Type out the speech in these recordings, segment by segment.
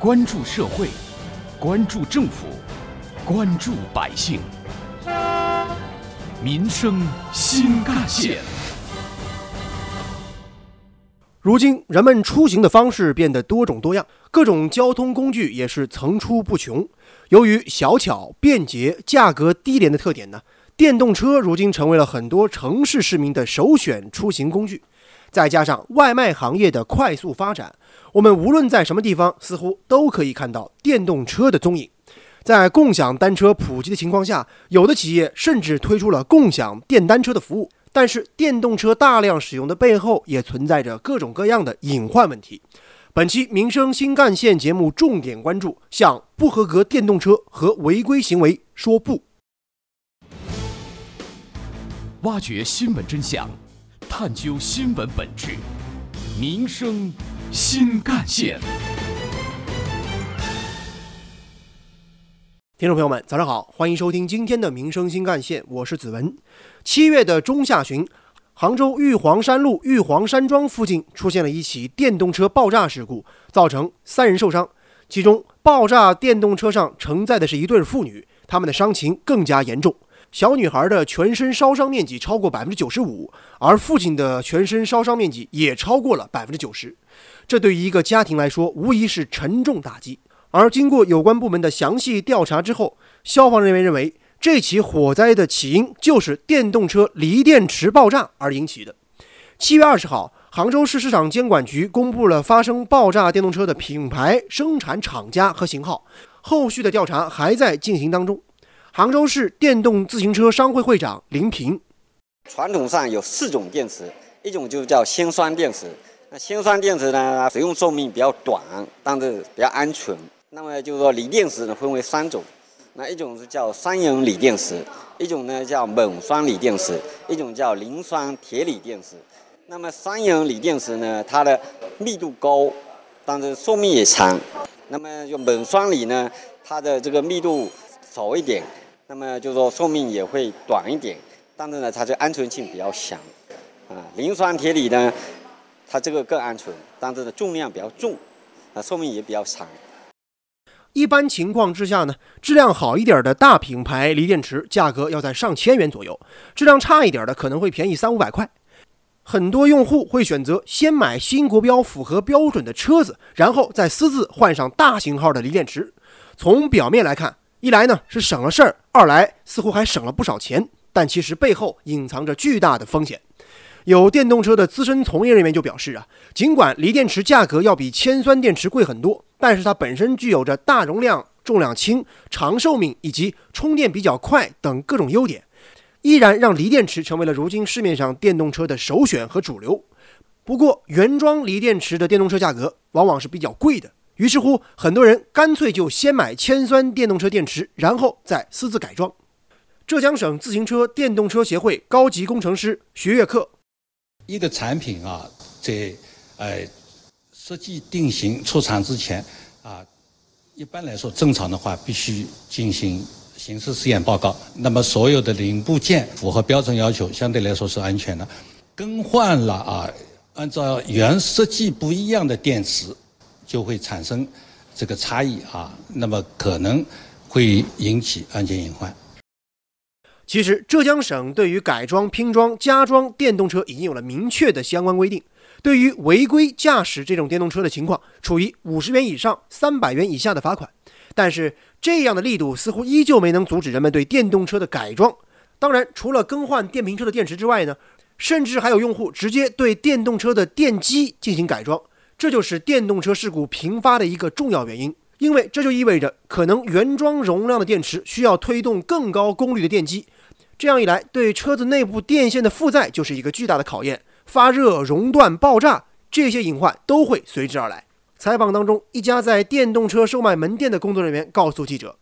关注社会，关注政府，关注百姓，民生新干线。如今人们出行的方式变得多种多样，各种交通工具也是层出不穷。由于小巧、便捷、价格低廉的特点呢，电动车如今成为了很多城市市民的首选出行工具。再加上外卖行业的快速发展，我们无论在什么地方，似乎都可以看到电动车的踪影。在共享单车普及的情况下，有的企业甚至推出了共享电单车的服务。但是电动车大量使用的背后，也存在着各种各样的隐患问题。本期民生新干线节目重点关注，向不合格电动车和违规行为说不。挖掘新闻真相，探究新闻本质，民生新干线。听众朋友们，早上好，欢迎收听今天的民生新干线，我是子文。7月的中下旬，杭州玉皇山路玉皇山庄附近出现了一起电动车爆炸事故，造成3人受伤，其中爆炸电动车上承载的是一对妇女，她们的伤情更加严重。小女孩的全身烧伤面积超过 95%， 而父亲的全身烧伤面积也超过了 90%， 这对于一个家庭来说无疑是沉重打击。而经过有关部门的详细调查之后，消防人员认为这起火灾的起因就是电动车锂电池爆炸而引起的。7月20号，杭州市市场监管局公布了发生爆炸电动车的品牌、生产厂家和型号，后续的调查还在进行当中。杭州市电动自行车商会会长林平：传统上有4种电池，一种就叫锌酸电池，那锌酸电池呢，使用寿命比较短，但是比较安全。那么就是说锂电池呢分为3种，那一种是叫三元锂电池，一种呢叫锰酸锂电池，一种叫磷酸铁锂电池。那么三元锂电池呢，它的密度高，但是寿命也长。那么就锰酸锂呢，它的这个密度少一点，那么就是说寿命也会短一点，但是呢它的安全性比较强。磷酸铁锂呢，它这个更安全，但是的重量比较重，寿命也比较长。一般情况之下呢，质量好一点的大品牌锂电池价格要在上千元左右，质量差一点的可能会便宜300-500块。很多用户会选择先买新国标符合标准的车子，然后再私自换上大型号的锂电池。从表面来看，一来呢是省了事儿，二来似乎还省了不少钱，但其实背后隐藏着巨大的风险。有电动车的资深从业人员就表示尽管锂电池价格要比铅酸电池贵很多，但是它本身具有着大容量、重量轻、长寿命以及充电比较快等各种优点，依然让锂电池成为了如今市面上电动车的首选和主流。不过原装锂电池的电动车价格往往是比较贵的，于是乎很多人干脆就先买铅酸电动车电池，然后再私自改装。浙江省自行车电动车协会高级工程师徐月克：一个产品在设计定型出厂之前一般来说正常的话必须进行形式试验报告，那么所有的零部件符合标准要求，相对来说是安全的。更换了按照原设计不一样的电池，就会产生这个差异那么可能会引起安全隐患。其实浙江省对于改装、拼装、加装电动车已经有了明确的相关规定，对于违规驾驶这种电动车的情况，处于50元以上300元以下的罚款。但是这样的力度似乎依旧没能阻止人们对电动车的改装。当然除了更换电瓶车的电池之外呢，甚至还有用户直接对电动车的电机进行改装，这就是电动车事故频发的一个重要原因。因为这就意味着可能原装容量的电池需要推动更高功率的电机，这样一来，对车子内部电线的负载就是一个巨大的考验，发热、熔断、爆炸，这些隐患都会随之而来。采访当中，一家在电动车售卖门店的工作人员告诉记者：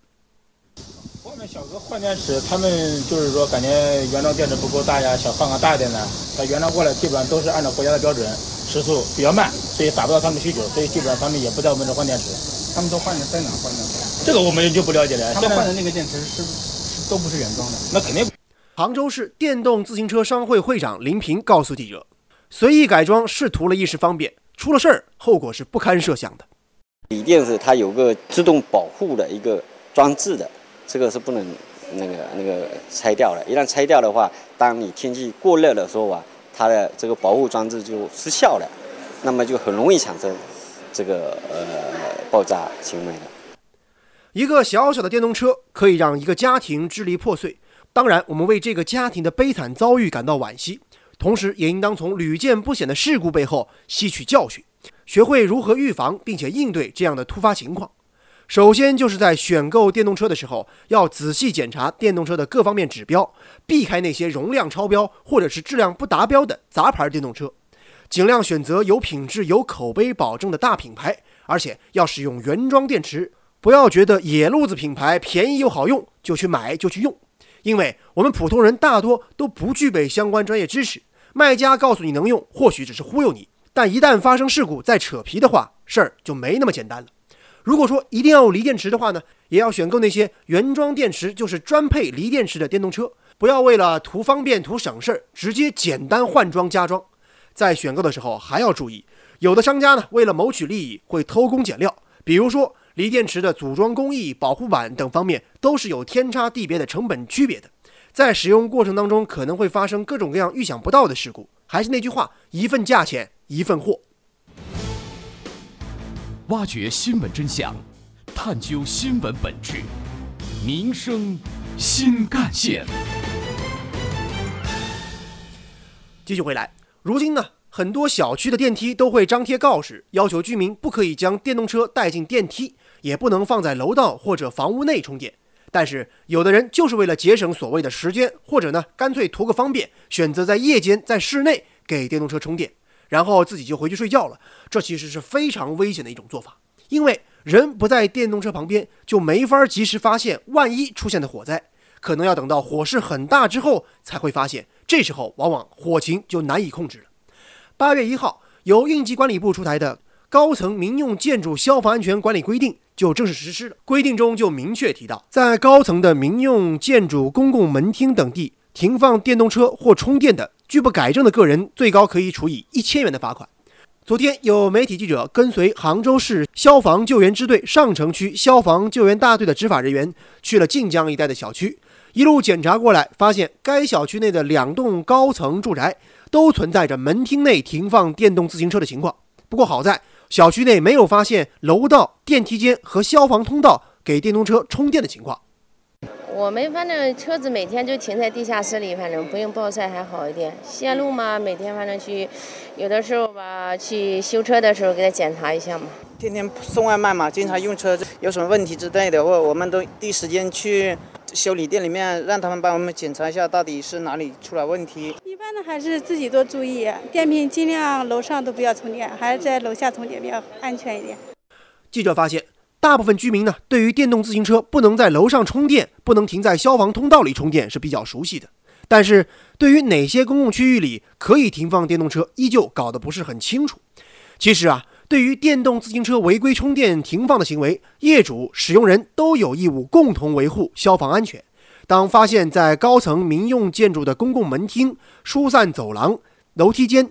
外面小哥换电池，他们就是说感觉原装电池不够大呀，想换个大一点的。他原装过来基本上都是按照国家的标准，时速比较慢，所以达不到他们需求，所以基本上他们也不在我们这换电池。他们都换的在哪换的？这个我们就不了解了。他们换的那个电池是都不是原装的，那肯定不。杭州市电动自行车商会会长林平告诉记者，随意改装是图了一时方便，出了事儿后果是不堪设想的。锂电是它有个自动保护的一个装置的，这个是不能那个拆掉了。一旦拆掉的话，当你天气过热的时候啊，它的这个保护装置就失效了，那么就很容易产生这个爆炸行为了。一个小小的电动车可以让一个家庭支离破碎，当然我们为这个家庭的悲惨遭遇感到惋惜，同时也应当从屡见不鲜的事故背后吸取教训，学会如何预防并且应对这样的突发情况。首先就是在选购电动车的时候，要仔细检查电动车的各方面指标，避开那些容量超标或者是质量不达标的杂牌电动车，尽量选择有品质有口碑保证的大品牌，而且要使用原装电池，不要觉得野路子品牌便宜又好用就去买就去用，因为我们普通人大多都不具备相关专业知识，卖家告诉你能用或许只是忽悠你，但一旦发生事故再扯皮的话，事儿就没那么简单了。如果说一定要有锂电池的话呢，也要选购那些原装电池就是专配锂电池的电动车，不要为了图方便图省事直接简单换装加装。在选购的时候还要注意，有的商家呢为了谋取利益会偷工减料，比如说锂电池的组装工艺、保护板等方面都是有天差地别的成本区别的，在使用过程当中可能会发生各种各样预想不到的事故。还是那句话，一份价钱一份货。挖掘新闻真相，探究新闻本质，民生新干线。继续回来，如今呢，很多小区的电梯都会张贴告示，要求居民不可以将电动车带进电梯，也不能放在楼道或者房屋内充电。但是有的人就是为了节省所谓的时间，或者呢干脆图个方便，选择在夜间在室内给电动车充电，然后自己就回去睡觉了。这其实是非常危险的一种做法，因为人不在电动车旁边，就没法及时发现万一出现的火灾，可能要等到火势很大之后才会发现，这时候往往火情就难以控制了。8月1号，由应急管理部出台的《高层民用建筑消防安全管理规定》就正式实施了。规定中就明确提到，在高层的民用建筑、公共门厅等地停放电动车或充电的，拒不改正的个人最高可以处以1000元的罚款。昨天有媒体记者跟随杭州市消防救援支队上城区消防救援大队的执法人员去了晋江一带的小区，一路检查过来，发现该小区内的2栋高层住宅都存在着门厅内停放电动自行车的情况。不过好在小区内没有发现楼道、电梯间和消防通道给电动车充电的情况。我们反正车子每天就停在地下室里，反正不用暴晒还好一点。线路嘛，每天反正去，有的时候吧，去修车的时候给他检查一下嘛。天天送外卖嘛，经常用车，有什么问题之类的，我们都第一时间去修理店里面，让他们帮我们检查一下到底是哪里出了问题。一般的还是自己多注意，电瓶尽量楼上都不要充电，还是在楼下充电比较安全一点。记者发现，大部分居民呢，对于电动自行车不能在楼上充电，不能停在消防通道里充电是比较熟悉的，但是对于哪些公共区域里可以停放电动车，依旧搞得不是很清楚。其实啊，对于电动自行车违规充电停放的行为，业主、使用人都有义务共同维护消防安全。当发现在高层民用建筑的公共门厅、疏散走廊、楼梯间、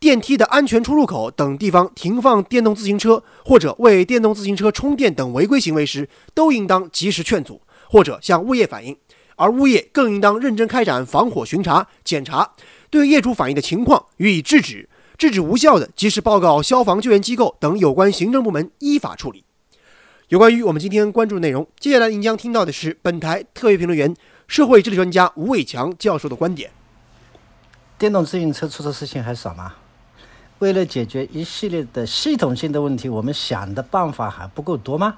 电梯的安全出入口等地方停放电动自行车或者为电动自行车充电等违规行为时，都应当及时劝阻或者向物业反映，而物业更应当认真开展防火巡查检查，对业主反映的情况予以制止，制止无效的及时报告消防救援机构等有关行政部门依法处理。有关于我们今天关注的内容，接下来您将听到的是本台特约评论员、社会治理专家吴伟强教授的观点。电动自行车出的事情还少吗？为了解决一系列的系统性的问题，我们想的办法还不够多吗？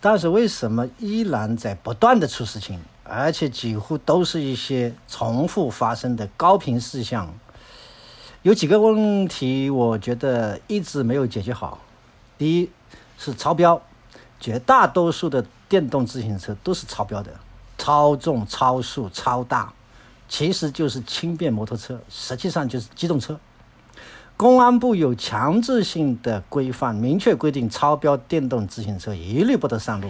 但是为什么依然在不断的出事情，而且几乎都是一些重复发生的高频事项？有几个问题我觉得一直没有解决好。第一是超标，绝大多数的电动自行车都是超标的，超重、超速、超大，其实就是轻便摩托车，实际上就是机动车。公安部有强制性的规范，明确规定超标电动自行车一律不得上路，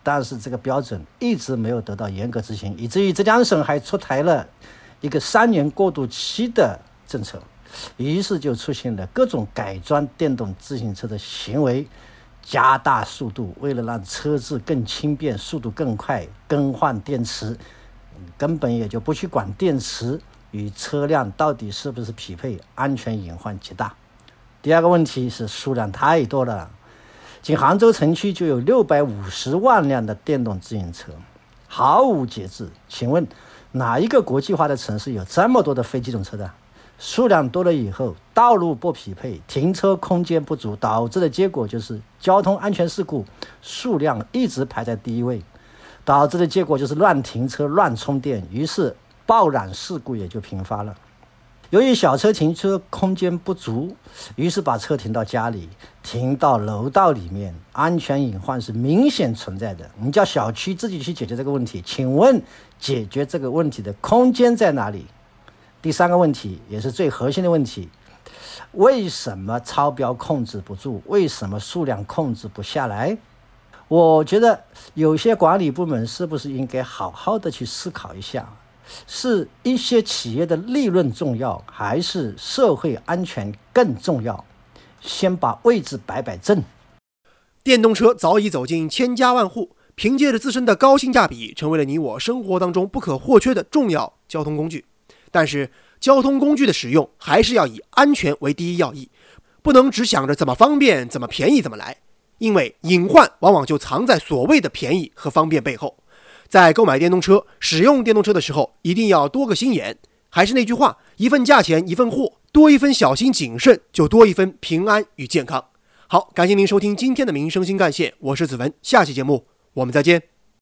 但是这个标准一直没有得到严格执行，以至于浙江省还出台了一个3年过渡期的政策，于是就出现了各种改装电动自行车的行为，加大速度，为了让车子更轻便，速度更快，更换电池根本也就不去管电池与车辆到底是不是匹配，安全隐患极大。第二个问题是数量太多了，仅杭州城区就有650万辆的电动自行车，毫无节制。请问哪一个国际化的城市有这么多的非机动车的？数量多了以后，道路不匹配，停车空间不足，导致的结果就是交通安全事故数量一直排在第一位，导致的结果就是乱停车乱充电，于是爆燃事故也就频发了。由于小车停车空间不足，于是把车停到家里，停到楼道里面，安全隐患是明显存在的。你叫小区自己去解决这个问题，请问解决这个问题的空间在哪里？第三个问题也是最核心的问题，为什么超标控制不住？为什么数量控制不下来？我觉得有些管理部门是不是应该好好的去思考一下，是一些企业的利润重要，还是社会安全更重要？先把位置摆摆正。电动车早已走进千家万户，凭借着自身的高性价比，成为了你我生活当中不可或缺的重要交通工具。但是交通工具的使用还是要以安全为第一要义，不能只想着怎么方便、怎么便宜、怎么来，因为隐患往往就藏在所谓的便宜和方便背后。在购买电动车、使用电动车的时候，一定要多个心眼。还是那句话，一份价钱一份货，多一分小心谨慎，就多一分平安与健康。好，感谢您收听今天的民生新干线，我是子文，下期节目我们再见。